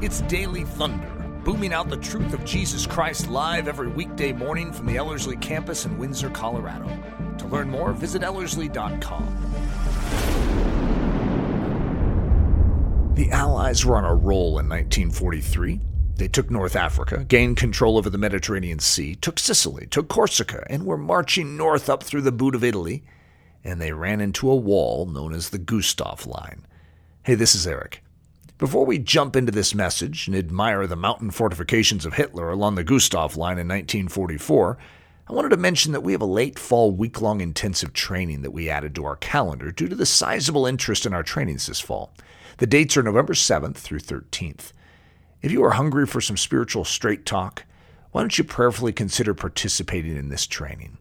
It's Daily Thunder, booming out the truth of Jesus Christ live every weekday morning from the Ellerslie campus in Windsor, Colorado. To learn more, visit Ellerslie.com. The Allies were on a roll in 1943. They took North Africa, gained control over the Mediterranean Sea, took Sicily, took Corsica, and were marching north up through the boot of Italy, and they ran into a wall known as the Gustav Line. Hey, this is Eric. Before we jump into this message and admire the mountain fortifications of Hitler along the Gustav Line in 1944, I wanted to mention that we have a late fall week-long intensive training that we added to our calendar due to the sizable interest in our trainings this fall. The dates are November 7th through 13th. If you are hungry for some spiritual straight talk, why don't you prayerfully consider participating in this training?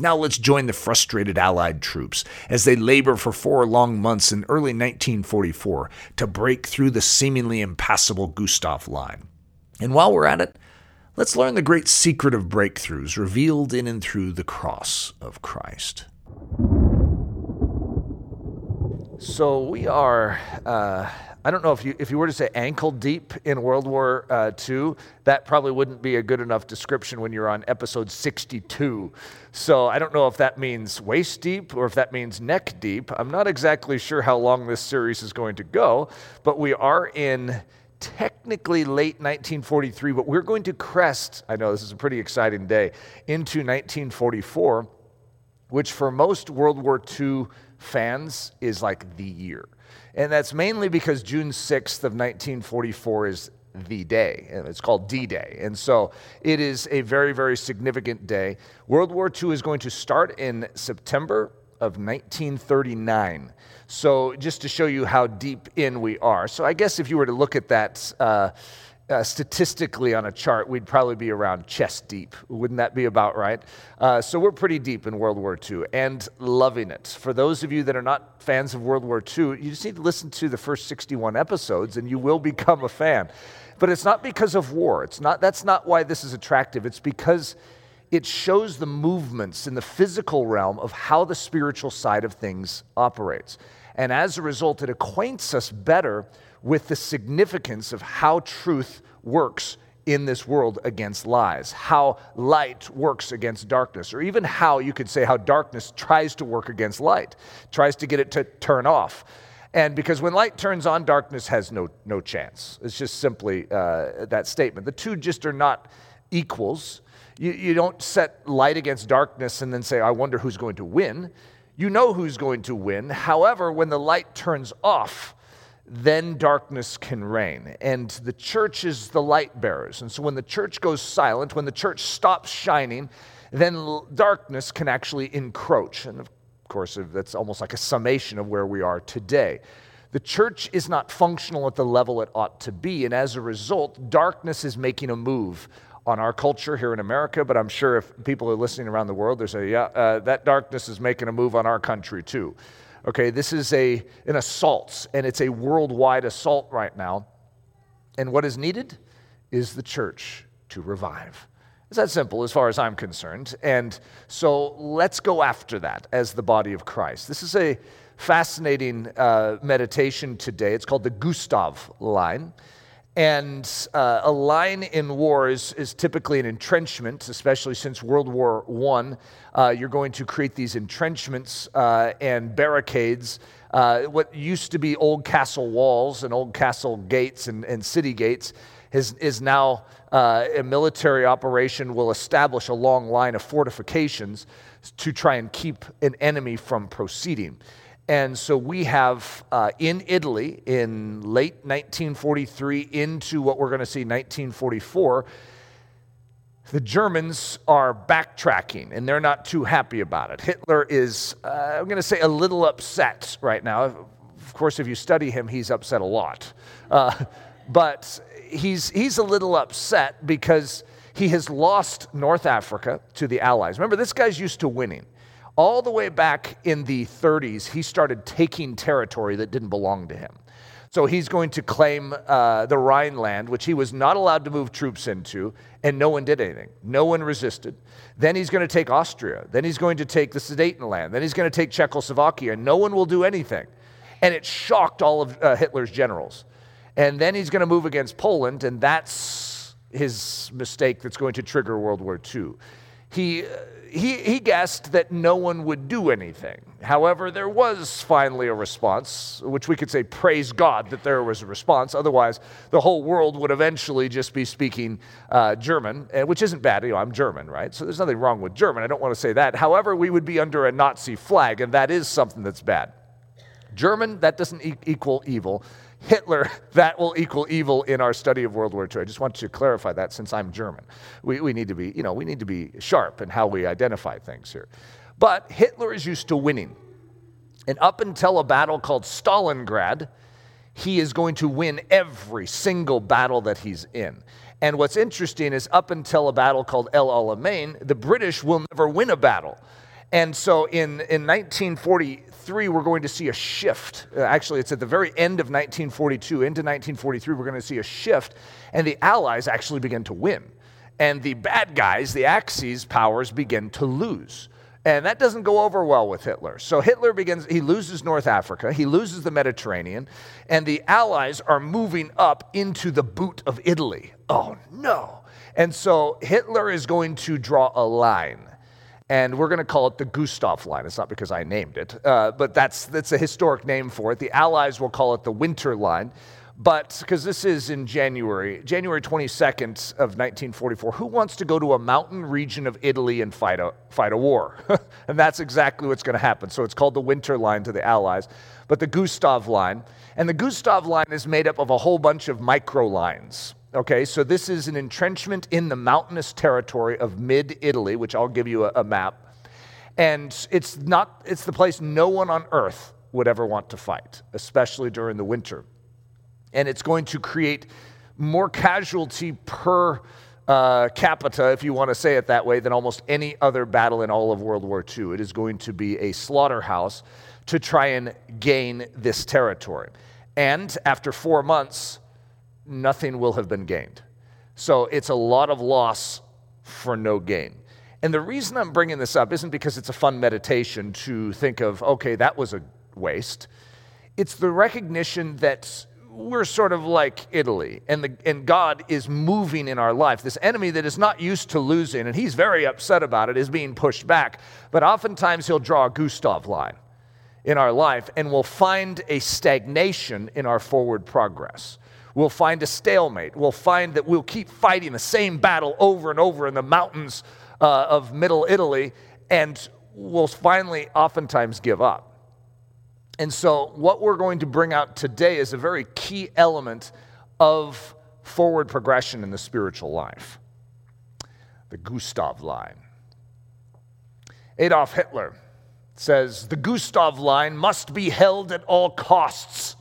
Now let's join the frustrated Allied troops as they labor for 4 long months in early 1944 to break through the seemingly impassable Gustav Line. And while we're at it, let's learn the great secret of breakthroughs revealed in and through the cross of Christ. So we are... I don't know if you were to say ankle deep in World War II, that probably wouldn't be a good enough description when you're on episode 62. So I don't know if that means waist deep or if that means neck deep. I'm not exactly sure how long this series is going to go, but we are in technically late 1943, but we're going to crest, I know this is a pretty exciting day, into 1944, which for most World War II fans is like the year. And that's mainly because June 6th of 1944 is the day, and it's called D-Day. And so it is a very, very significant day. World War II is going to start in September of 1939. So just to show you how deep in we are. So I guess if you were to look at that statistically on a chart, we'd probably be around chest deep. Wouldn't that be about right? So we're pretty deep in World War II and loving it. For those of you that are not fans of World War II, you just need to listen to the first 61 episodes and you will become a fan. But it's not because of war. That's not why this is attractive. It's because it shows the movements in the physical realm of how the spiritual side of things operates. And as a result, it acquaints us better with the significance of how truth works in this world against lies, how light works against darkness, or even how you could say how darkness tries to work against light, tries to get it to turn off. And because when light turns on, darkness has no chance. It's just simply that statement. The two just are not equals. You don't set light against darkness and then say, I wonder who's going to win. You know who's going to win. However, when the light turns off, then darkness can reign. And the church is the light bearers. And so when the church goes silent, when the church stops shining, then darkness can actually encroach. And of course, that's almost like a summation of where we are today. The church is not functional at the level it ought to be. And as a result, darkness is making a move on our culture here in America, but I'm sure if people are listening around the world, they say, that darkness is making a move on our country too. Okay, this is an assault, and it's a worldwide assault right now. And what is needed is the church to revive. It's that simple as far as I'm concerned. And so let's go after that as the body of Christ. This is a fascinating meditation today. It's called the Gustav Line. And a line in war is typically an entrenchment, especially since World War I. You're going to create these entrenchments and barricades. What used to be old castle walls and old castle gates and city gates is now a military operation will establish a long line of fortifications to try and keep an enemy from proceeding. And so we have in Italy in late 1943 into what we're going to see 1944, the Germans are backtracking and they're not too happy about it. Hitler is, I'm going to say, a little upset right now. Of course, if you study him, he's upset a lot. But he's a little upset because he has lost North Africa to the Allies. Remember, this guy's used to winning. All the way back in the 30s, he started taking territory that didn't belong to him. So he's going to claim the Rhineland, which he was not allowed to move troops into, and no one did anything. No one resisted. Then he's going to take Austria. Then he's going to take the Sudetenland. Then he's going to take Czechoslovakia. No one will do anything. And it shocked all of Hitler's generals. And then he's going to move against Poland, and that's his mistake that's going to trigger World War II. He guessed that no one would do anything. However, there was finally a response, which we could say, praise God that there was a response. Otherwise, the whole world would eventually just be speaking German, which isn't bad. You know, I'm German, right? So there's nothing wrong with German. I don't want to say that. However, we would be under a Nazi flag, and that is something that's bad. German, that doesn't equal evil. Hitler, that will equal evil in our study of World War II. I just want to clarify that since I'm German. We need to be, you know, we need to be sharp in how we identify things here. But Hitler is used to winning. And up until a battle called Stalingrad, he is going to win every single battle that he's in. And what's interesting is up until a battle called El Alamein, the British will never win a battle. And so in 1943, we're going to see a shift. Actually, it's at the very end of 1942 into 1943, we're going to see a shift, and the Allies actually begin to win. And the bad guys, the Axis powers, begin to lose. And that doesn't go over well with Hitler. So Hitler begins, he loses North Africa, he loses the Mediterranean, and the Allies are moving up into the boot of Italy. Oh, no. And so Hitler is going to draw a line. And we're going to call it the Gustav Line. It's not because I named it, but that's a historic name for it. The Allies will call it the Winter Line, but because this is in January 22nd of 1944, who wants to go to a mountain region of Italy and fight a war? And that's exactly what's going to happen. So it's called the Winter Line to the Allies, but the Gustav Line. And the Gustav Line is made up of a whole bunch of micro lines. Okay, so this is an entrenchment in the mountainous territory of mid-Italy, which I'll give you a map. And it's the place no one on earth would ever want to fight, especially during the winter. And it's going to create more casualty per capita, if you want to say it that way, than almost any other battle in all of World War II. It is going to be a slaughterhouse to try and gain this territory. And after 4 months, nothing will have been gained. So it's a lot of loss for no gain. And the reason I'm bringing this up isn't because it's a fun meditation to think of, okay, that was a waste. It's the recognition that we're sort of like Italy, and God is moving in our life. This enemy that is not used to losing, and he's very upset about it, is being pushed back. But oftentimes he'll draw a Gustav line in our life, and we'll find a stagnation in our forward progress. We'll find a stalemate. We'll find that we'll keep fighting the same battle over and over in the mountains of middle Italy, and we'll finally oftentimes give up. And so what we're going to bring out today is a very key element of forward progression in the spiritual life, the Gustav Line. Adolf Hitler says, "The Gustav Line must be held at all costs,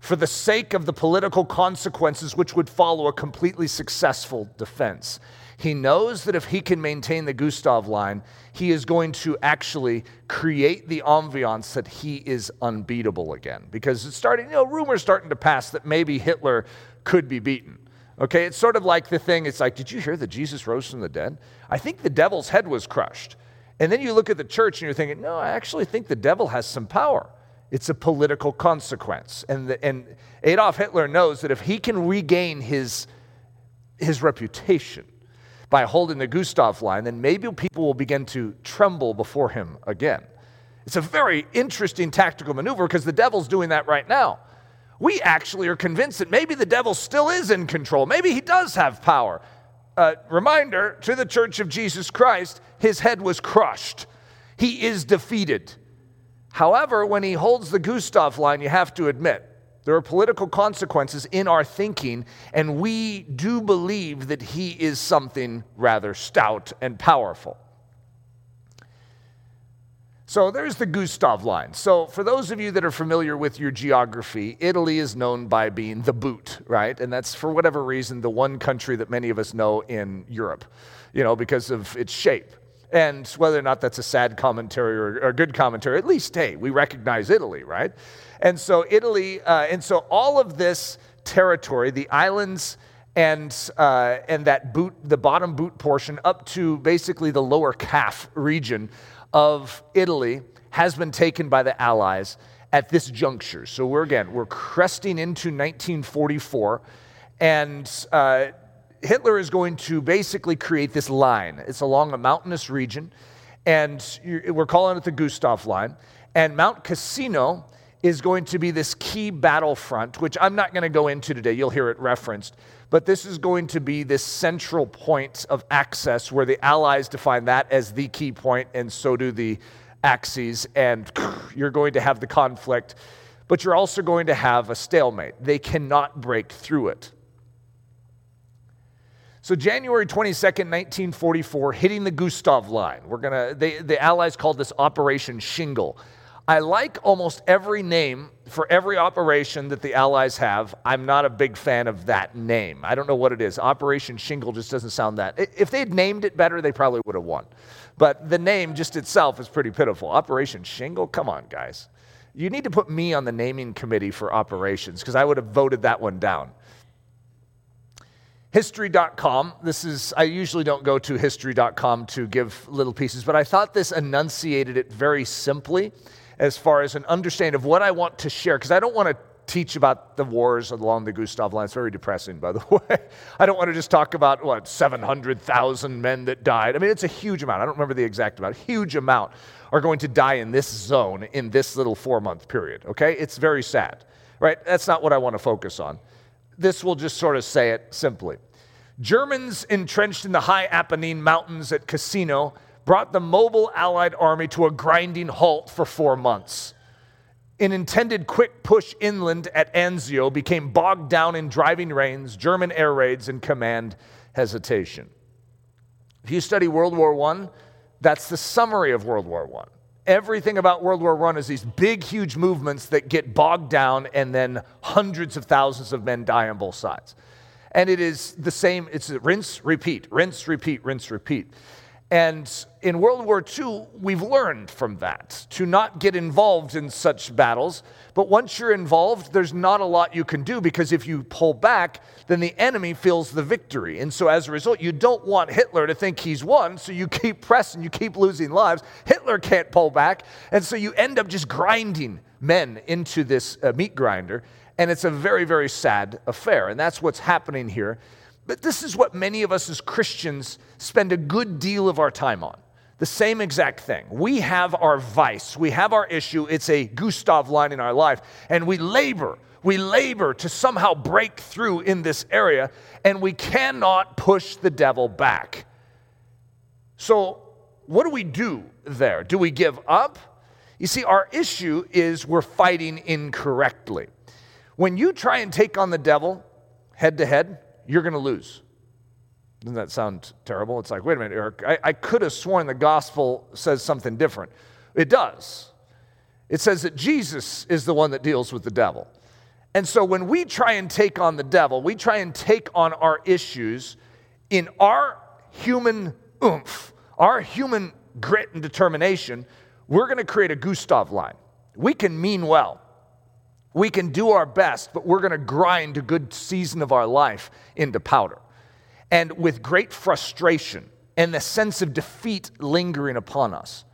for the sake of the political consequences which would follow a completely successful defense." He knows that if he can maintain the Gustav Line, he is going to actually create the ambiance that he is unbeatable again. Because it's starting, you know, rumors starting to pass that maybe Hitler could be beaten. Okay, it's sort of like the thing, it's like, did you hear that Jesus rose from the dead? I think the devil's head was crushed. And then you look at the church and you're thinking, no, I actually think the devil has some power. It's a political consequence. And Adolf Hitler knows that if he can regain his reputation by holding the Gustav Line, then maybe people will begin to tremble before him again. It's a very interesting tactical maneuver because the devil's doing that right now. We actually are convinced that maybe the devil still is in control. Maybe he does have power. Reminder to the Church of Jesus Christ, his head was crushed. He is defeated. However, when he holds the Gustav Line, you have to admit, there are political consequences in our thinking, and we do believe that he is something rather stout and powerful. So there's the Gustav Line. So for those of you that are familiar with your geography, Italy is known by being the boot, right? And that's, for whatever reason, the one country that many of us know in Europe, you know, because of its shape. And whether or not that's a sad commentary or a good commentary, at least, hey, we recognize Italy, right? And so Italy, all of this territory, the islands and that boot, the bottom boot portion up to basically the lower calf region of Italy has been taken by the Allies. at this juncture. So we're cresting into 1944, and Hitler is going to basically create this line. It's along a mountainous region, and we're calling it the Gustav Line. And Mount Cassino is going to be this key battlefront, which I'm not going to go into today. You'll hear it referenced. But this is going to be this central point of access where the Allies define that as the key point, and so do the Axis, and you're going to have the conflict. But you're also going to have a stalemate. They cannot break through it. So January 22nd, 1944, hitting the Gustav Line. The Allies called this Operation Shingle. I like almost every name for every operation that the Allies have. I'm not a big fan of that name. I don't know what it is. Operation Shingle just doesn't sound that. If they had named it better, they probably would have won. But the name just itself is pretty pitiful. Operation Shingle? Come on, guys. You need to put me on the naming committee for operations, because I would have voted that one down. History.com. I usually don't go to history.com to give little pieces, but I thought this enunciated it very simply as far as an understanding of what I want to share, because I don't want to teach about the wars along the Gustav Line. It's very depressing, by the way. I don't want to just talk about, 700,000 men that died. I mean, it's a huge amount. I don't remember the exact amount. A huge amount are going to die in this zone in this little 4-month period, okay? It's very sad, right? That's not what I want to focus on. This will just sort of say it simply. Germans entrenched in the high Apennine Mountains at Cassino brought the mobile Allied army to a grinding halt for 4 months. An intended quick push inland at Anzio became bogged down in driving rains, German air raids, and command hesitation. If you study World War I, that's the summary of World War I. Everything about World War I is these big, huge movements that get bogged down, and then hundreds of thousands of men die on both sides. And it is the same. It's rinse, repeat, rinse, repeat, rinse, repeat. And in World War II, we've learned from that, to not get involved in such battles. But once you're involved, there's not a lot you can do, because if you pull back, then the enemy feels the victory. And so as a result, you don't want Hitler to think he's won, so you keep pressing, you keep losing lives. Hitler can't pull back, and so you end up just grinding men into this meat grinder, and it's a very, very sad affair, and that's what's happening here. But this is what many of us as Christians spend a good deal of our time on. The same exact thing. We have our vice. We have our issue. It's a Gustav Line in our life. And we labor to somehow break through in this area. And we cannot push the devil back. So what do we do there? Do we give up? You see, our issue is we're fighting incorrectly. When you try and take on the devil head to head, you're going to lose. Doesn't that sound terrible? It's like, wait a minute, Eric, I could have sworn the gospel says something different. It does. It says that Jesus is the one that deals with the devil. And so when we try and take on the devil, we try and take on our issues in our human oomph, our human grit and determination, we're going to create a Gustav Line. We can mean well. We can do our best, but we're going to grind a good season of our life into powder. And with great frustration and the sense of defeat lingering upon us,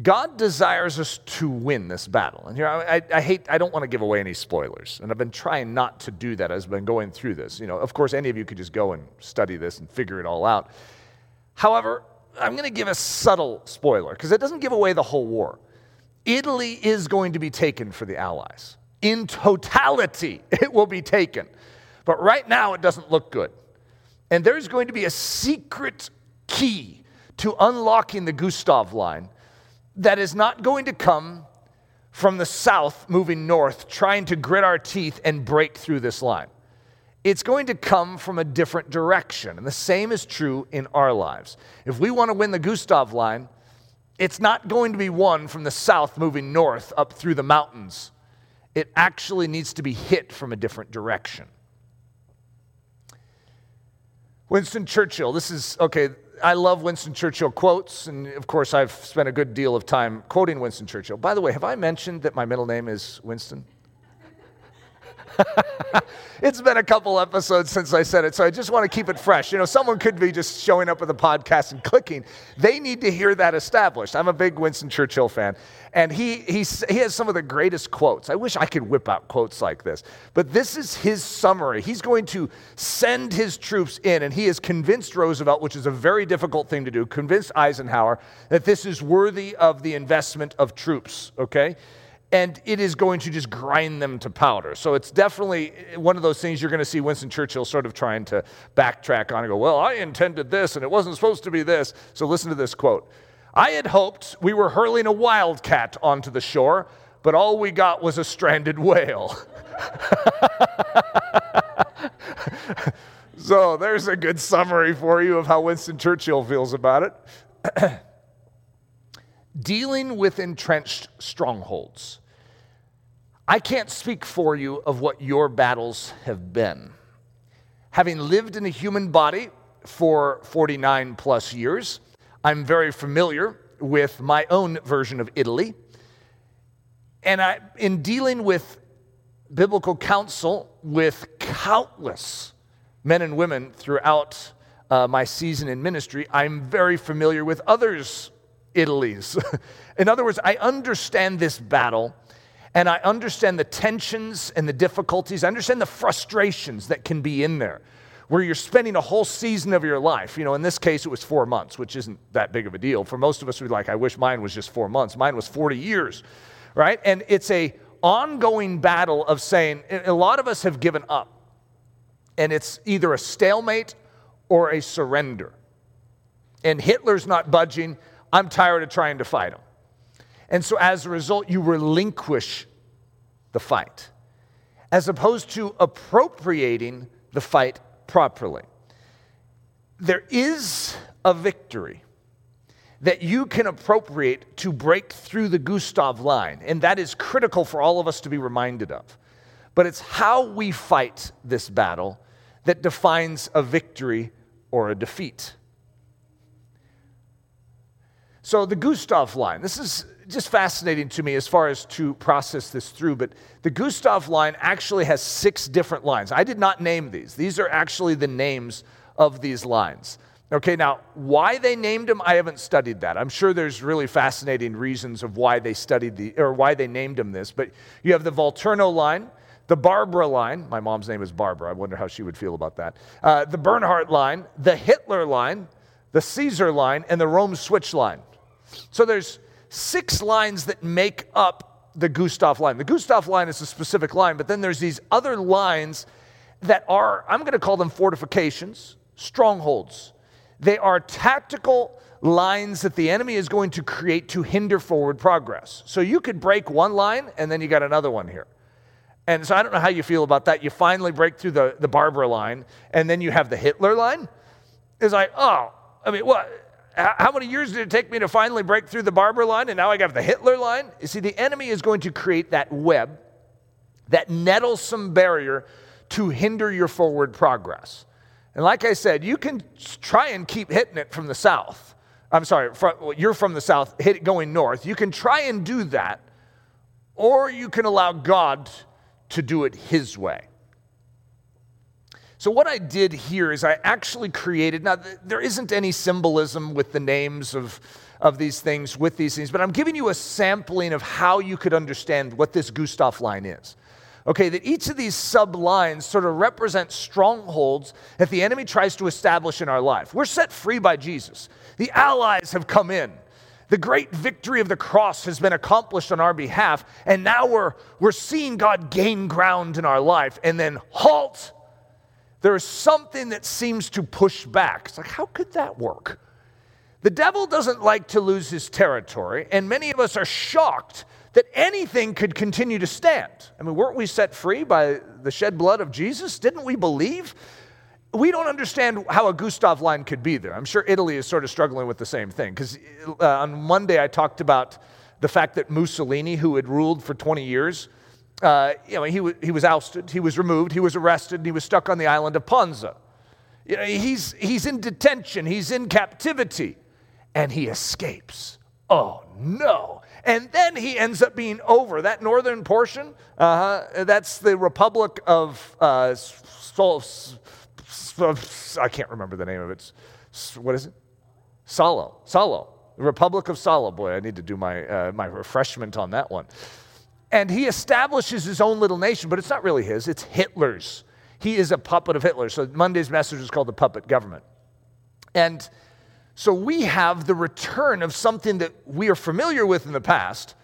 God desires us to win this battle. And here, I don't want to give away any spoilers, and I've been trying not to do that as I've been going through this. You know, of course, any of you could just go and study this and figure it all out. However, I'm going to give a subtle spoiler, because it doesn't give away the whole war. Italy is going to be taken for the Allies. In totality, it will be taken. But right now, it doesn't look good. And there's going to be a secret key to unlocking the Gustav Line that is not going to come from the south moving north, trying to grit our teeth and break through this line. It's going to come from a different direction. And the same is true in our lives. If we want to win the Gustav Line, it's not going to be won from the south moving north up through the mountains. It actually needs to be hit from a different direction. Winston Churchill, I love Winston Churchill quotes, and of course I've spent a good deal of time quoting Winston Churchill. By the way, have I mentioned that my middle name is Winston? It's been a couple episodes since I said it, so I just want to keep it fresh. You know, someone could be just showing up with a podcast and clicking. They need to hear that established. I'm a big Winston Churchill fan, and he has some of the greatest quotes. I wish I could whip out quotes like this, but this is his summary. He's going to send his troops in, and he has convinced Roosevelt, which is a very difficult thing to do, convinced Eisenhower that this is worthy of the investment of troops, okay? And it is going to just grind them to powder. So it's definitely one of those things you're going to see Winston Churchill sort of trying to backtrack on and go, well, I intended this, and it wasn't supposed to be this. So listen to this quote. I had hoped we were hurling a wildcat onto the shore, but all we got was a stranded whale. So there's a good summary for you of how Winston Churchill feels about it. Dealing with entrenched strongholds. I can't speak for you of what your battles have been. Having lived in a human body for 49 plus years, I'm very familiar with my own version of Italy. And in dealing with biblical counsel with countless men and women throughout my season in ministry, I'm very familiar with others' Italy's. In other words, I understand this battle, and I understand the tensions and the difficulties. I understand the frustrations that can be in there, where you're spending a whole season of your life. You know, in this case, it was 4 months, which isn't that big of a deal. For most of us, we're like, I wish mine was just 4 months. Mine was 40 years, right? And it's an ongoing battle of saying, a lot of us have given up, and it's either a stalemate or a surrender. And Hitler's not budging. I'm tired of trying to fight them. And so as a result, you relinquish the fight, as opposed to appropriating the fight properly. There is a victory that you can appropriate to break through the Gustav Line, and that is critical for all of us to be reminded of. But it's how we fight this battle that defines a victory or a defeat. So the Gustav Line, this is just fascinating to me as far as to process this through, but the Gustav Line actually has 6 different lines. I did not name these. These are actually the names of these lines. Okay, now, why they named them, I haven't studied that. I'm sure there's really fascinating reasons of why they studied why they named them this, but you have the Volturno Line, the Barbara Line. My mom's name is Barbara. I wonder how she would feel about that. The Bernhardt Line, the Hitler Line, the Caesar Line, and the Rome switch line. So there's 6 lines that make up the Gustav Line. The Gustav Line is a specific line, but then there's these other lines that are, I'm going to call them fortifications, strongholds. They are tactical lines that the enemy is going to create to hinder forward progress. So you could break one line, and then you got another one here. And so I don't know how you feel about that. You finally break through the Barbara Line, and then you have the Hitler Line. It's like, oh, I mean, what? How many years did it take me to finally break through the Barbara Line, and now I got the Hitler Line? You see, the enemy is going to create that web, that nettlesome barrier to hinder your forward progress. And like I said, you can try and keep hitting it from the south. I'm sorry, you're from the south, hit it going north. You can try and do that, or you can allow God to do it his way. So what I did here is I actually created, now there isn't any symbolism with the names of these things, with these things, but I'm giving you a sampling of how you could understand what this Gustav Line is. Okay, that each of these sub-lines sort of represents strongholds that the enemy tries to establish in our life. We're set free by Jesus. The allies have come in. The great victory of the cross has been accomplished on our behalf, and now we're seeing God gain ground in our life, and then halt. There is something that seems to push back. It's like, how could that work? The devil doesn't like to lose his territory, and many of us are shocked that anything could continue to stand. I mean, weren't we set free by the shed blood of Jesus? Didn't we believe? We don't understand how a Gustav Line could be there. I'm sure Italy is sort of struggling with the same thing, because on Monday I talked about the fact that Mussolini, who had ruled for 20 years, he was ousted, he was removed, he was arrested, and he was stuck on the island of Ponza. You know, he's in detention, he's in captivity, and he escapes. Oh, no. And then he ends up being over. That northern portion, that's the Republic of, I can't remember the name of it. What is it? Salo. The Republic of Salo. Boy, I need to do my refreshment on that one. And he establishes his own little nation, but it's not really his. It's Hitler's. He is a puppet of Hitler. So Monday's message is called the puppet government. And so we have the return of something that we are familiar with in the past,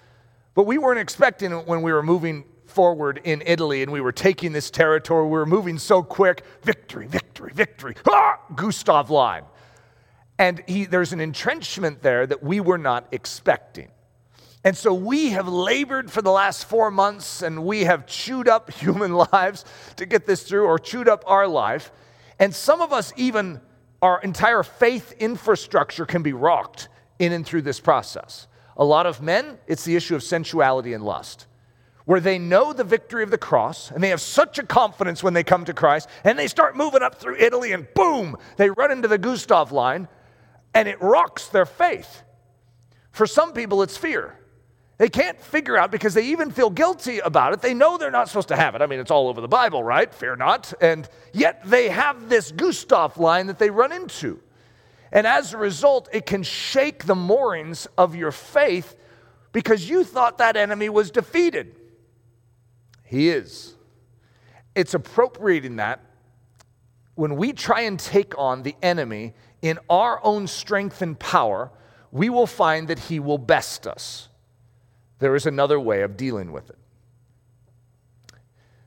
but we weren't expecting it when we were moving forward in Italy and we were taking this territory. We were moving so quick. Victory. Ah! Gustav Line. And there's an entrenchment there that we were not expecting. And so we have labored for the last 4 months and we have chewed up human lives to get this through, or chewed up our life. And some of us, even our entire faith infrastructure, can be rocked in and through this process. A lot of men, it's the issue of sensuality and lust, where they know the victory of the cross and they have such a confidence when they come to Christ and they start moving up through Italy and boom, they run into the Gustav Line and it rocks their faith. For some people, it's fear. They can't figure out, because they even feel guilty about it. They know they're not supposed to have it. I mean, it's all over the Bible, right? Fear not. And yet they have this Gustav Line that they run into. And as a result, it can shake the moorings of your faith because you thought that enemy was defeated. He is. It's appropriating that when we try and take on the enemy in our own strength and power, we will find that he will best us. There is another way of dealing with it.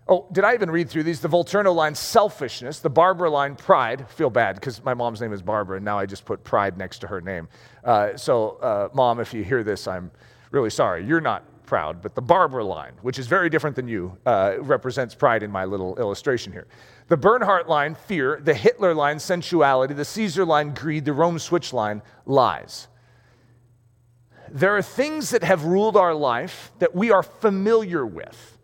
Oh, did I even read through these? The Volturno line, selfishness. The Barbara line, pride. I feel bad because my mom's name is Barbara, and now I just put pride next to her name. Mom, if you hear this, I'm really sorry. You're not proud, but the Barbara line, which is very different than you, represents pride in my little illustration here. The Bernhardt line, fear. The Hitler line, sensuality. The Caesar line, greed. The Rome switch line, lies. There are things that have ruled our life that we are familiar with,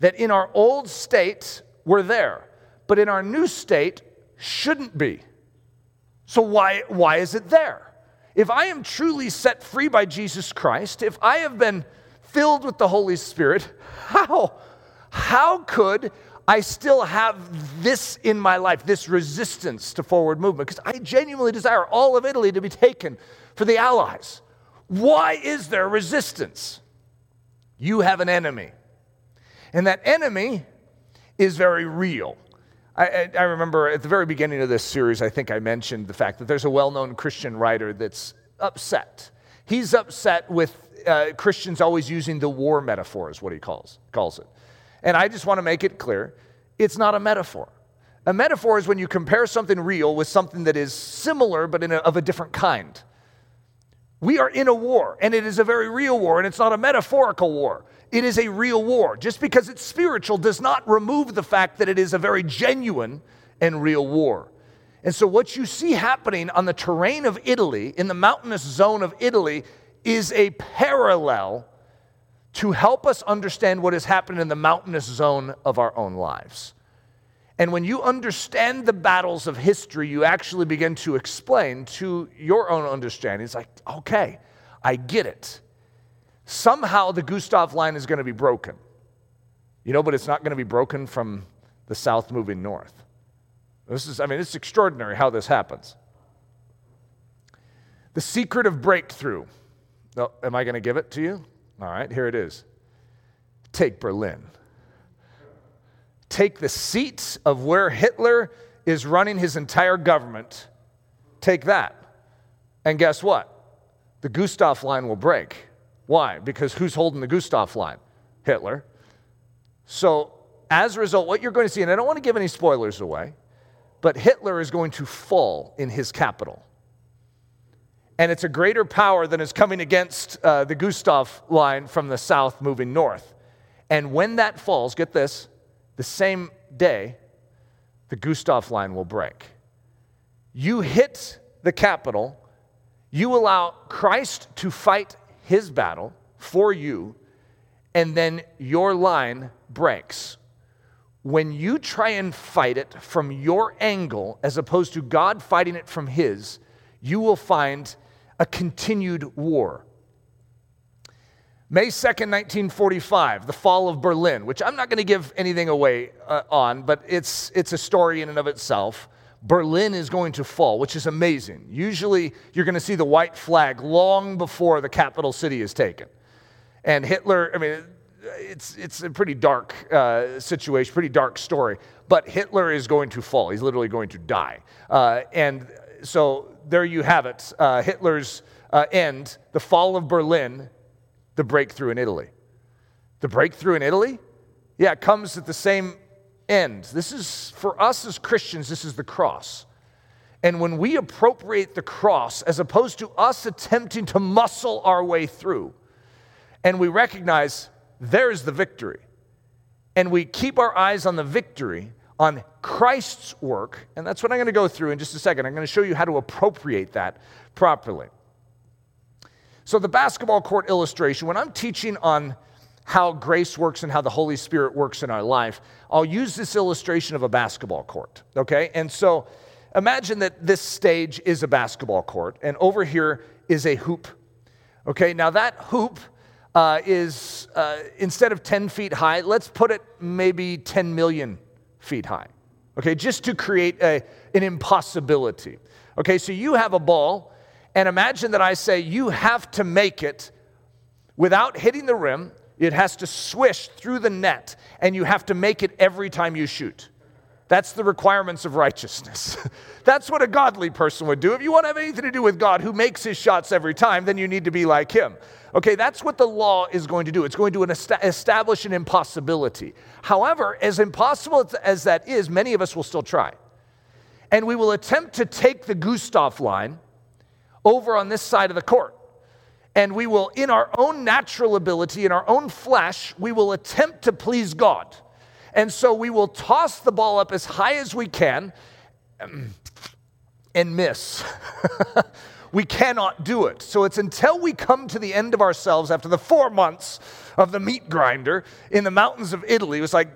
that in our old state were there, but in our new state shouldn't be. So why is it there? If I am truly set free by Jesus Christ, if I have been filled with the Holy Spirit, how could I still have this in my life, this resistance to forward movement? Because I genuinely desire all of Italy to be taken for the Allies. Why is there resistance? You have an enemy. And that enemy is very real. I remember at the very beginning of this series, I think I mentioned the fact that there's a well-known Christian writer that's upset. He's upset with Christians always using the war metaphor, is what he calls it. And I just want to make it clear, it's not a metaphor. A metaphor is when you compare something real with something that is similar but of a different kind. We are in a war, and it is a very real war, and it's not a metaphorical war. It is a real war. Just because it's spiritual does not remove the fact that it is a very genuine and real war. And so what you see happening on the terrain of Italy, in the mountainous zone of Italy, is a parallel to help us understand what has happened in the mountainous zone of our own lives. And when you understand the battles of history, you actually begin to explain to your own understanding. It's like, okay, I get it. Somehow the Gustav Line is going to be broken. You know, but it's not going to be broken from the south moving north. It's extraordinary how this happens. The secret of breakthrough. Oh, am I going to give it to you? All right, here it is. Take Berlin. Take the seat of where Hitler is running his entire government. Take that. And guess what? The Gustav Line will break. Why? Because who's holding the Gustav Line? Hitler. So as a result, what you're going to see, and I don't want to give any spoilers away, but Hitler is going to fall in his capital. And it's a greater power than is coming against the Gustav Line from the south moving north. And when that falls, get this, the same day, the Gustav Line will break. You hit the capital, you allow Christ to fight his battle for you, and then your line breaks. When you try and fight it from your angle, as opposed to God fighting it from his, you will find a continued war. May 2nd, 1945, the fall of Berlin, which I'm not going to give anything away on, but it's a story in and of itself. Berlin is going to fall, which is amazing. Usually, you're going to see the white flag long before the capital city is taken. And Hitler, I mean, it's a pretty dark situation, pretty dark story. But Hitler is going to fall. He's literally going to die. And so there you have it. Hitler's end, the fall of Berlin. The breakthrough in Italy. The breakthrough in Italy? Yeah, it comes at the same end. This is, for us as Christians, this is the cross. And when we appropriate the cross, as opposed to us attempting to muscle our way through, and we recognize there's the victory, and we keep our eyes on the victory, on Christ's work, and that's what I'm going to go through in just a second. I'm going to show you how to appropriate that properly. So the basketball court illustration, when I'm teaching on how grace works and how the Holy Spirit works in our life, I'll use this illustration of a basketball court, okay? And so imagine that this stage is a basketball court, and over here is a hoop, okay? Now that hoop is, instead of 10 feet high, let's put it maybe 10 million feet high, okay? Just to create an impossibility, okay? So you have a ball. And imagine that I say, you have to make it without hitting the rim. It has to swish through the net, and you have to make it every time you shoot. That's the requirements of righteousness. That's what a godly person would do. If you want to have anything to do with God, who makes his shots every time, then you need to be like him. Okay, that's what the law is going to do. It's going to establish an impossibility. However, as impossible as that is, many of us will still try. And we will attempt to take the Gustav line over on this side of the court. And we will, in our own natural ability, in our own flesh, we will attempt to please God. And so we will toss the ball up as high as we can and miss. We cannot do it. So it's until we come to the end of ourselves after the 4 months of the meat grinder in the mountains of Italy. It was like,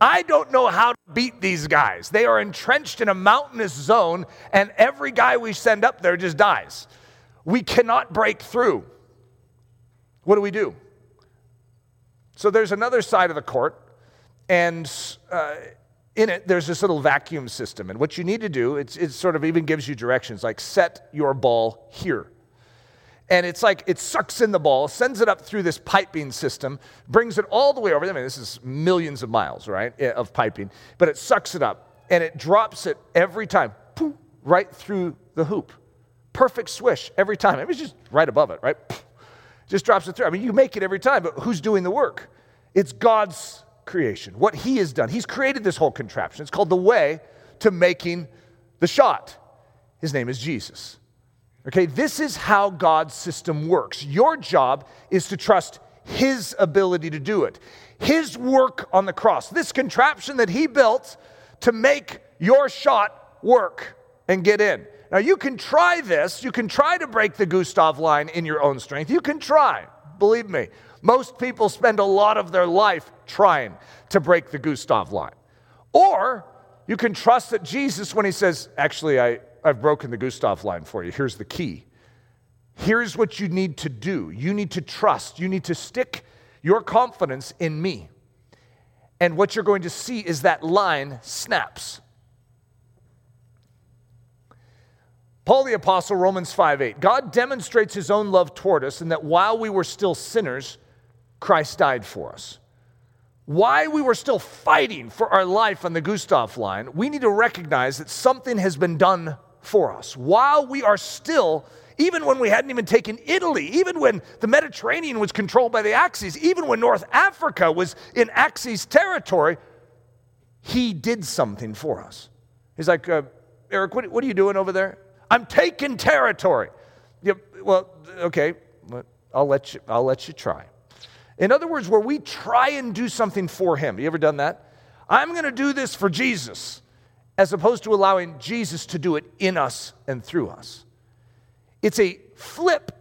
I don't know how to beat these guys. They are entrenched in a mountainous zone, and every guy we send up there just dies. We cannot break through. What do? So there's another side of the court, and in it, there's this little vacuum system. And what you need to do, it sort of even gives you directions, like set your ball here. And it's like it sucks in the ball, sends it up through this piping system, brings it all the way over. I mean, this is millions of miles, right, of piping. But it sucks it up, and it drops it every time, poof, right through the hoop. Perfect swish every time. It was just right above it, right? Poof, just drops it through. I mean, you make it every time, but who's doing the work? It's God's creation, what he has done. He's created this whole contraption. It's called the way to making the shot. His name is Jesus. Okay, this is how God's system works. Your job is to trust his ability to do it. His work on the cross, this contraption that he built to make your shot work and get in. Now, you can try this. You can try to break the Gustav line in your own strength. You can try. Believe me, most people spend a lot of their life trying to break the Gustav line. Or you can trust that Jesus, when he says, actually, I've broken the Gustav line for you. Here's the key. Here's what you need to do. You need to trust. You need to stick your confidence in me. And what you're going to see is that line snaps. Paul the Apostle, Romans 5:8. God demonstrates his own love toward us in that while we were still sinners, Christ died for us. Why we were still fighting for our life on the Gustav line, we need to recognize that something has been done for us. While we are still, even when we hadn't even taken Italy, even when the Mediterranean was controlled by the Axis, even when North Africa was in Axis territory, he did something for us. He's like, Eric, what are you doing over there? I'm taking territory. Yeah, well, okay, I'll let you try. In other words, where we try and do something for him. You ever done that? I'm going to do this for Jesus, as opposed to allowing Jesus to do it in us and through us. It's a flip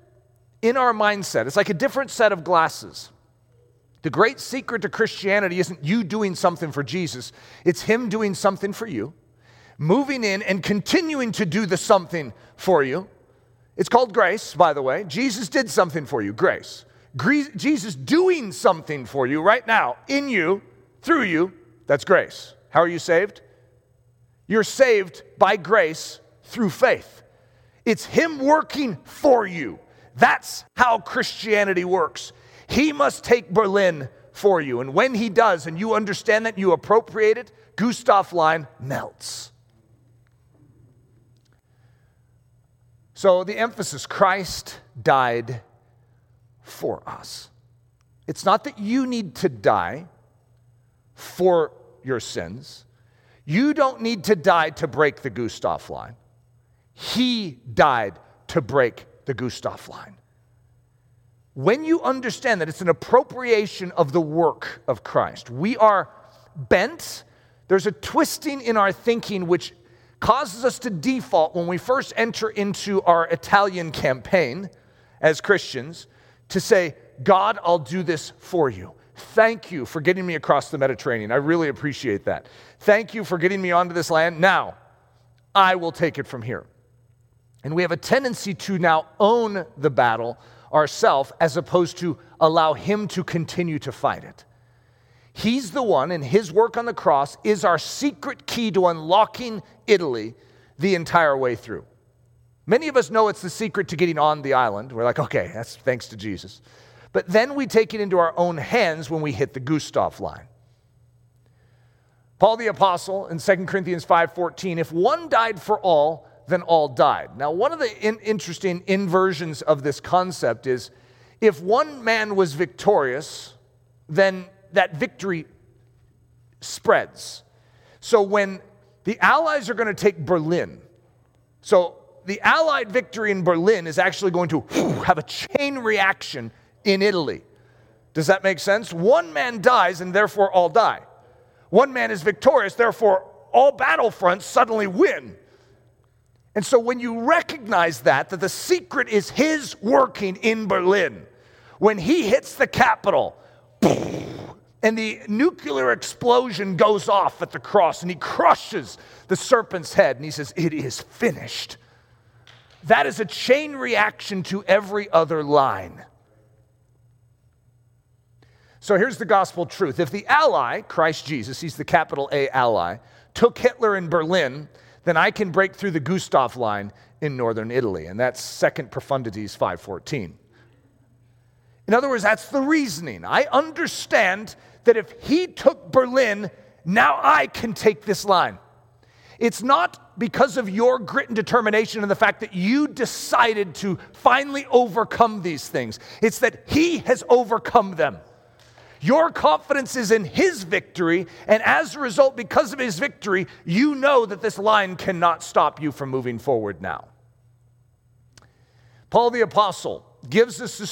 in our mindset. It's like a different set of glasses. The great secret to Christianity isn't you doing something for Jesus. It's him doing something for you, moving in and continuing to do the something for you. It's called grace, by the way. Jesus did something for you, grace. Jesus doing something for you right now, in you, through you, that's grace. How are you saved? You're saved by grace through faith. It's Him working for you. That's how Christianity works. He must take Berlin for you. And when He does, and you understand that, you appropriate it, Gustav Line melts. So the emphasis, Christ died for us. It's not that you need to die for your sins. You don't need to die to break the Gustav Line. He died to break the Gustav Line. When you understand that, it's an appropriation of the work of Christ. We are bent. There's a twisting in our thinking which causes us to default when we first enter into our Italian campaign as Christians to say, God, I'll do this for you. Thank you for getting me across the Mediterranean. I really appreciate that. Thank you for getting me onto this land. Now, I will take it from here. And we have a tendency to now own the battle ourselves as opposed to allow Him to continue to fight it. He's the one, and His work on the cross is our secret key to unlocking Italy the entire way through. Many of us know it's the secret to getting on the island. We're like, okay, that's thanks to Jesus. But then we take it into our own hands when we hit the Gustav Line. Paul the Apostle in 2 Corinthians 5:14, if one died for all, then all died. Now, one of the interesting inversions of this concept is if one man was victorious, then that victory spreads. So when the Allies are going to take Berlin, so the Allied victory in Berlin is actually going to have a chain reaction in Italy. Does that make sense? One man dies and therefore all die. One man is victorious, therefore all battle fronts suddenly win. And so when you recognize that the secret is His working in Berlin, when He hits the capital, and the nuclear explosion goes off at the cross, and He crushes the serpent's head, and He says, it is finished. That is a chain reaction to every other line. So here's the gospel truth. If the ally, Christ Jesus, He's the capital A ally, took Hitler in Berlin, then I can break through the Gustav Line in northern Italy. And that's 2 Profundities 5:14. In other words, that's the reasoning. I understand that if He took Berlin, now I can take this line. It's not because of your grit and determination and the fact that you decided to finally overcome these things. It's that He has overcome them. Your confidence is in His victory, and as a result, because of His victory, you know that this line cannot stop you from moving forward now. Paul the Apostle gives us the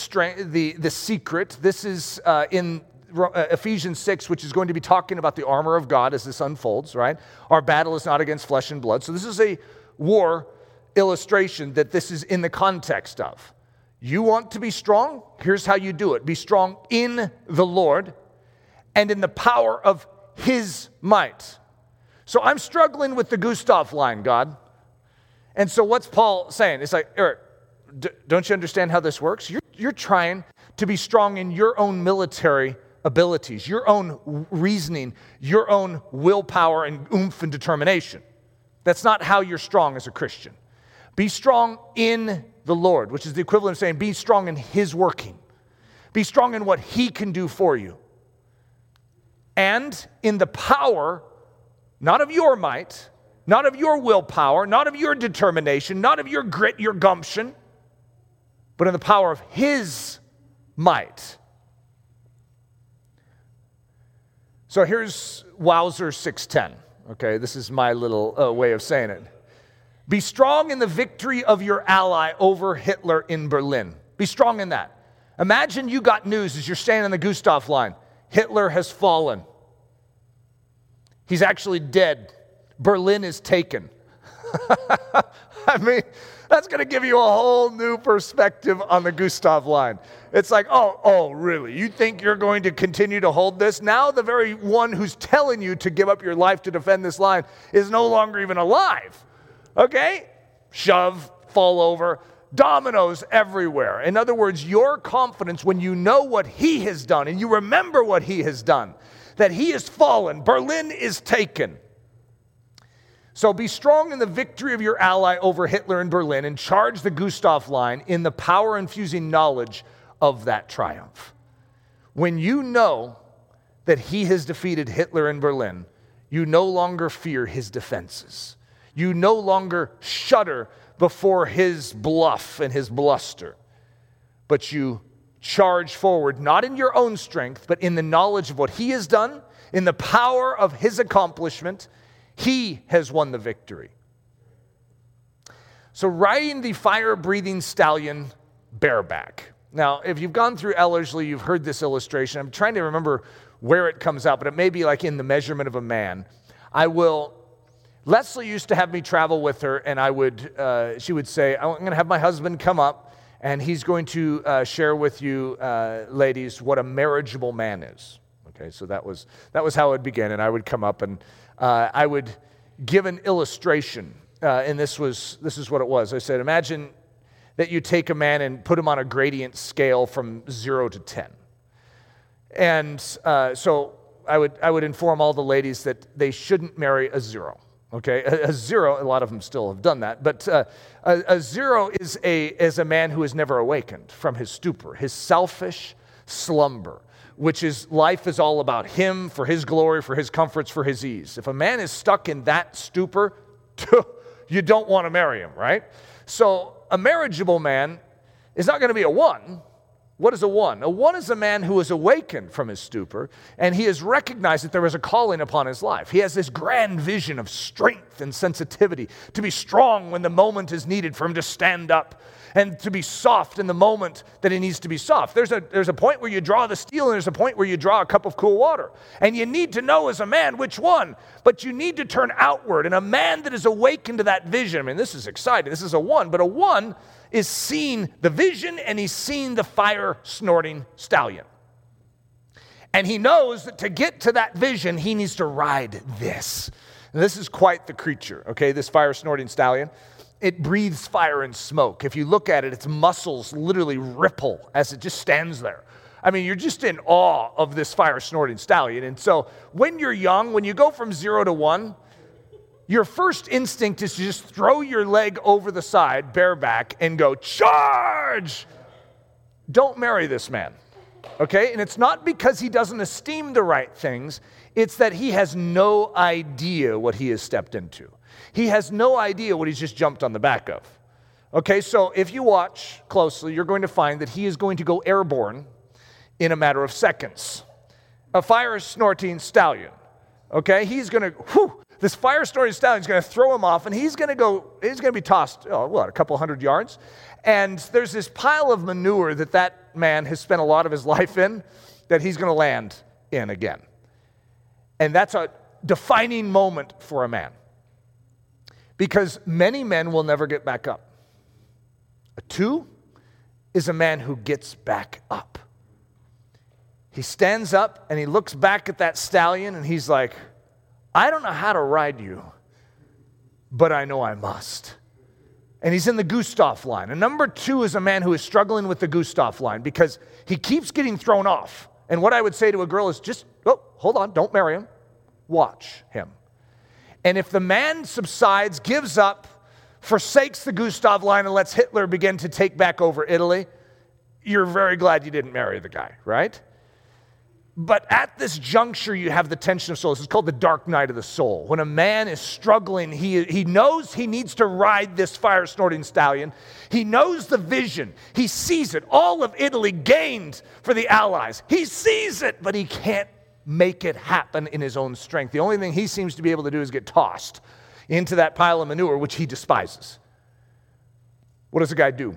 secret. This is in Ephesians 6, which is going to be talking about the armor of God as this unfolds, right? Our battle is not against flesh and blood. So this is a war illustration that this is in the context of. You want to be strong? Here's how you do it. Be strong in the Lord and in the power of His might. So I'm struggling with the Gustav Line, God. And so what's Paul saying? It's like, Eric, don't you understand how this works? You're trying to be strong in your own military abilities, your own reasoning, your own willpower and oomph and determination. That's not how you're strong as a Christian. Be strong in the Lord, which is the equivalent of saying be strong in His working. Be strong in what He can do for you. And in the power, not of your might, not of your willpower, not of your determination, not of your grit, your gumption, but in the power of His might. So here's Wowzer 6:10. Okay, this is my little way of saying it. Be strong in the victory of your ally over Hitler in Berlin. Be strong in that. Imagine you got news as you're standing on the Gustav Line. Hitler has fallen. He's actually dead. Berlin is taken. I mean, that's going to give you a whole new perspective on the Gustav Line. It's like, oh, really? You think you're going to continue to hold this? Now the very one who's telling you to give up your life to defend this line is no longer even alive. Okay, shove, fall over. dominoes everywhere. In other words, your confidence when you know what he has done and you remember what he has done, that he has fallen, Berlin is taken. So be strong in the victory of your ally over Hitler in Berlin and charge the Gustav Line in the power-infusing knowledge of that triumph. When you know that he has defeated Hitler in Berlin, you no longer fear his defenses. You no longer shudder before his bluff and his bluster, but you charge forward, not in your own strength, but in the knowledge of what he has done, in the power of his accomplishment. He has won the victory. So riding the fire-breathing stallion bareback. Now, if you've gone through Ellerslie, you've heard this illustration. I'm trying to remember where it comes out, but it may be like in The Measurement of a Man. Leslie used to have me travel with her, and she would say, I'm going to have my husband come up, and he's going to share with you, ladies, what a marriageable man is. Okay, so that was how it began, and I would come up and I would give an illustration, and this is what it was. I said, imagine that you take a man and put him on a gradient scale from 0 to 10, and so I would inform all the ladies that they shouldn't marry a 0. Okay, a 0. A lot of them still have done that, but a 0 is a man who is never awakened from his stupor, his selfish slumber, which is life is all about him, for his glory, for his comforts, for his ease. If a man is stuck in that stupor, you don't want to marry him, right? So a marriageable man is not going to be a 1. What is a 1? A 1 is a man who is awakened from his stupor, and he has recognized that there is a calling upon his life. He has this grand vision of strength and sensitivity, to be strong when the moment is needed for him to stand up, and to be soft in the moment that he needs to be soft. There's a point where you draw the steel, and there's a point where you draw a cup of cool water. And you need to know as a man which one, but you need to turn outward. And a man that is awakened to that vision, I mean, this is exciting. This is a 1, but a 1 is seeing the vision, and he's seeing the fire-snorting stallion. And he knows that to get to that vision, he needs to ride this. And this is quite the creature, okay, this fire-snorting stallion. It breathes fire and smoke. If you look at it, its muscles literally ripple as it just stands there. I mean, you're just in awe of this fire-snorting stallion. And so when you're young, when you go from 0 to 1, your first instinct is to just throw your leg over the side, bareback, and go, charge! Don't marry this man, okay? And it's not because he doesn't esteem the right things. It's that he has no idea what he has stepped into. He has no idea what he's just jumped on the back of. Okay, so if you watch closely, you're going to find that he is going to go airborne in a matter of seconds. A fire-snorting stallion. Okay, this fire-snorting stallion is going to throw him off, and he's going to be tossed, a couple 100 yards. And there's this pile of manure that man has spent a lot of his life in that he's going to land in again. And that's a defining moment for a man. Because many men will never get back up. A 2 is a man who gets back up. He stands up and he looks back at that stallion and he's like, I don't know how to ride you, but I know I must. And he's in the Gustav line. And number 2 is a man who is struggling with the Gustav line because he keeps getting thrown off. And what I would say to a girl is just, hold on, don't marry him. Watch him. And if the man subsides, gives up, forsakes the Gustav line, and lets Hitler begin to take back over Italy, you're very glad you didn't marry the guy, right? But at this juncture, you have the tension of souls. It's called the dark night of the soul. When a man is struggling, he knows he needs to ride this fire-snorting stallion. He knows the vision. He sees it. All of Italy gained for the Allies. He sees it, but he can't make it happen in his own strength. The only thing he seems to be able to do is get tossed into that pile of manure, which he despises. What does a guy do?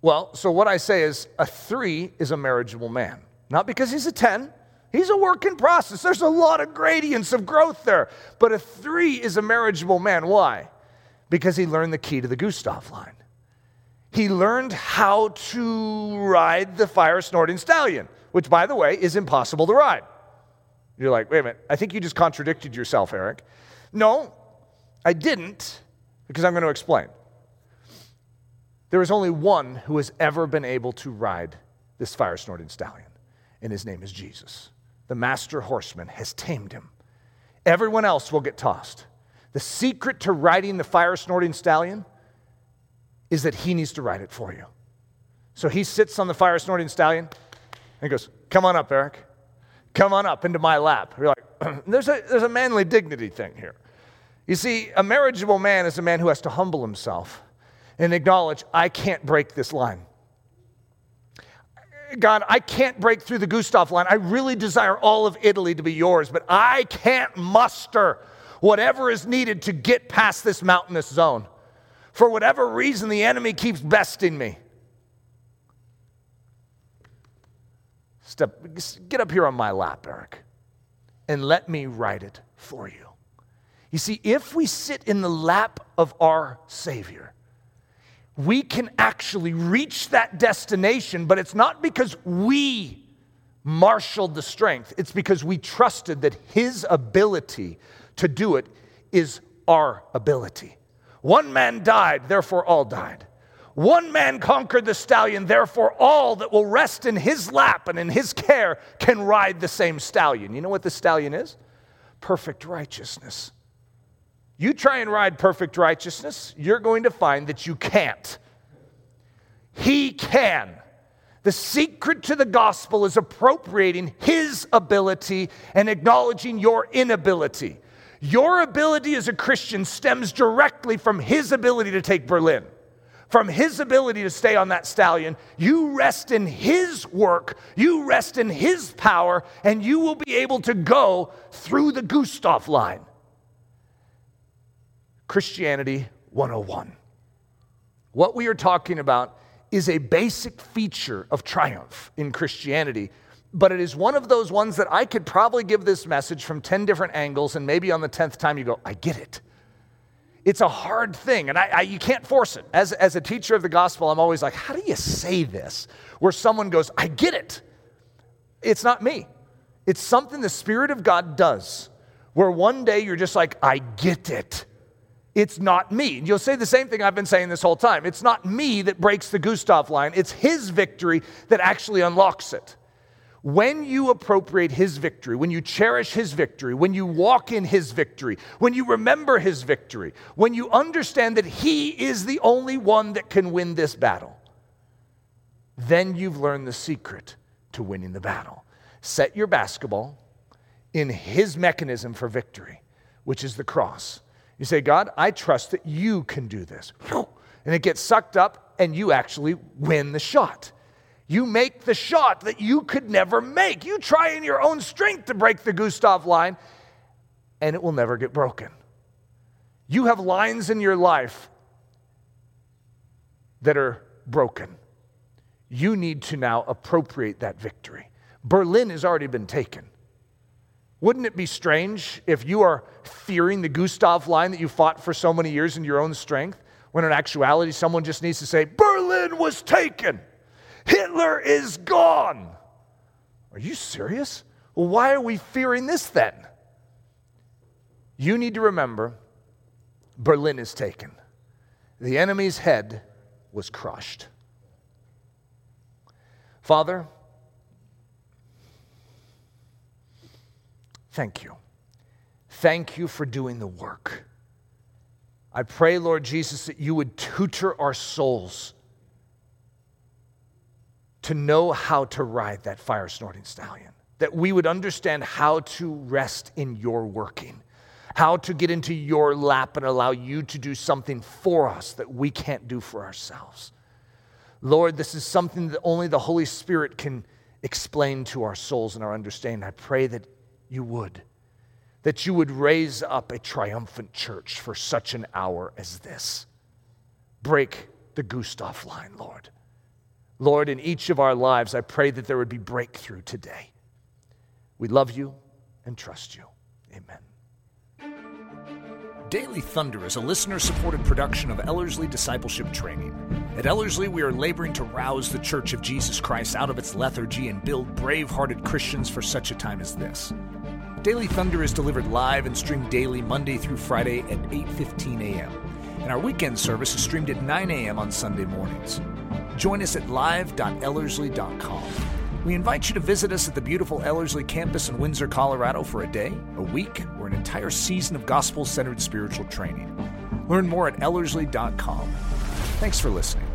Well, so what I say is a 3 is a marriageable man. Not because he's a 10. He's a work in process. There's a lot of gradients of growth there. But a 3 is a marriageable man. Why? Because he learned the key to the Gustav line. He learned how to ride the fire-snorting stallion, which, by the way, is impossible to ride. You're like, wait a minute, I think you just contradicted yourself, Eric. No, I didn't, because I'm going to explain. There is only one who has ever been able to ride this fire-snorting stallion, and his name is Jesus. The master horseman has tamed him. Everyone else will get tossed. The secret to riding the fire-snorting stallion is that he needs to ride it for you. So he sits on the fire-snorting stallion and goes, come on up, Eric. Come on up into my lap. You're like, there's a manly dignity thing here. You see, a marriageable man is a man who has to humble himself and acknowledge, I can't break this line. God, I can't break through the Gustav Line. I really desire all of Italy to be yours, but I can't muster whatever is needed to get past this mountainous zone. For whatever reason, the enemy keeps besting me. Get up here on my lap, Eric, and let me ride it for you. You see, if we sit in the lap of our Savior, we can actually reach that destination, but it's not because we marshaled the strength. It's because we trusted that his ability to do it is our ability. One man died, therefore all died. One man conquered the stallion, therefore all that will rest in his lap and in his care can ride the same stallion. You know what the stallion is? Perfect righteousness. You try and ride perfect righteousness, you're going to find that you can't. He can. The secret to the gospel is appropriating his ability and acknowledging your inability. Your ability as a Christian stems directly from his ability to take Berlin, from his ability to stay on that stallion. You rest in his work, you rest in his power, and you will be able to go through the Gustav Line. Christianity 101. What we are talking about is a basic feature of triumph in Christianity, but it is one of those ones that I could probably give this message from 10 different angles, and maybe on the 10th time you go, I get it. It's a hard thing, and you can't force it. As a teacher of the gospel, I'm always like, how do you say this? Where someone goes, I get it. It's not me. It's something the Spirit of God does, where one day you're just like, I get it. It's not me. And you'll say the same thing I've been saying this whole time. It's not me that breaks the Gustav Line. It's his victory that actually unlocks it. When you appropriate his victory, when you cherish his victory, when you walk in his victory, when you remember his victory, when you understand that he is the only one that can win this battle, then you've learned the secret to winning the battle. Set your basketball in his mechanism for victory, which is the cross. You say, God, I trust that you can do this. And it gets sucked up and you actually win the shot. You make the shot that you could never make. You try in your own strength to break the Gustav Line, and it will never get broken. You have lines in your life that are broken. You need to now appropriate that victory. Berlin has already been taken. Wouldn't it be strange if you are fearing the Gustav Line that you fought for so many years in your own strength, when in actuality someone just needs to say, Berlin was taken! Hitler is gone. Are you serious? Well, why are we fearing this then? You need to remember, Berlin is taken. The enemy's head was crushed. Father, thank you. Thank you for doing the work. I pray, Lord Jesus, that you would tutor our souls to know how to ride that fire-snorting stallion, that we would understand how to rest in your working, how to get into your lap and allow you to do something for us that we can't do for ourselves. Lord, this is something that only the Holy Spirit can explain to our souls and our understanding. I pray that you would raise up a triumphant church for such an hour as this. Break the Gustav Line, Lord. Lord, in each of our lives, I pray that there would be breakthrough today. We love you and trust you. Amen. Daily Thunder is a listener-supported production of Ellerslie Discipleship Training. At Ellerslie, we are laboring to rouse the Church of Jesus Christ out of its lethargy and build brave-hearted Christians for such a time as this. Daily Thunder is delivered live and streamed daily Monday through Friday at 8:15 a.m. and our weekend service is streamed at 9 a.m. on Sunday mornings. Join us at live.ellerslie.com. We invite you to visit us at the beautiful Ellerslie campus in Windsor, Colorado for a day, a week, or an entire season of gospel-centered spiritual training. Learn more at ellerslie.com. Thanks for listening.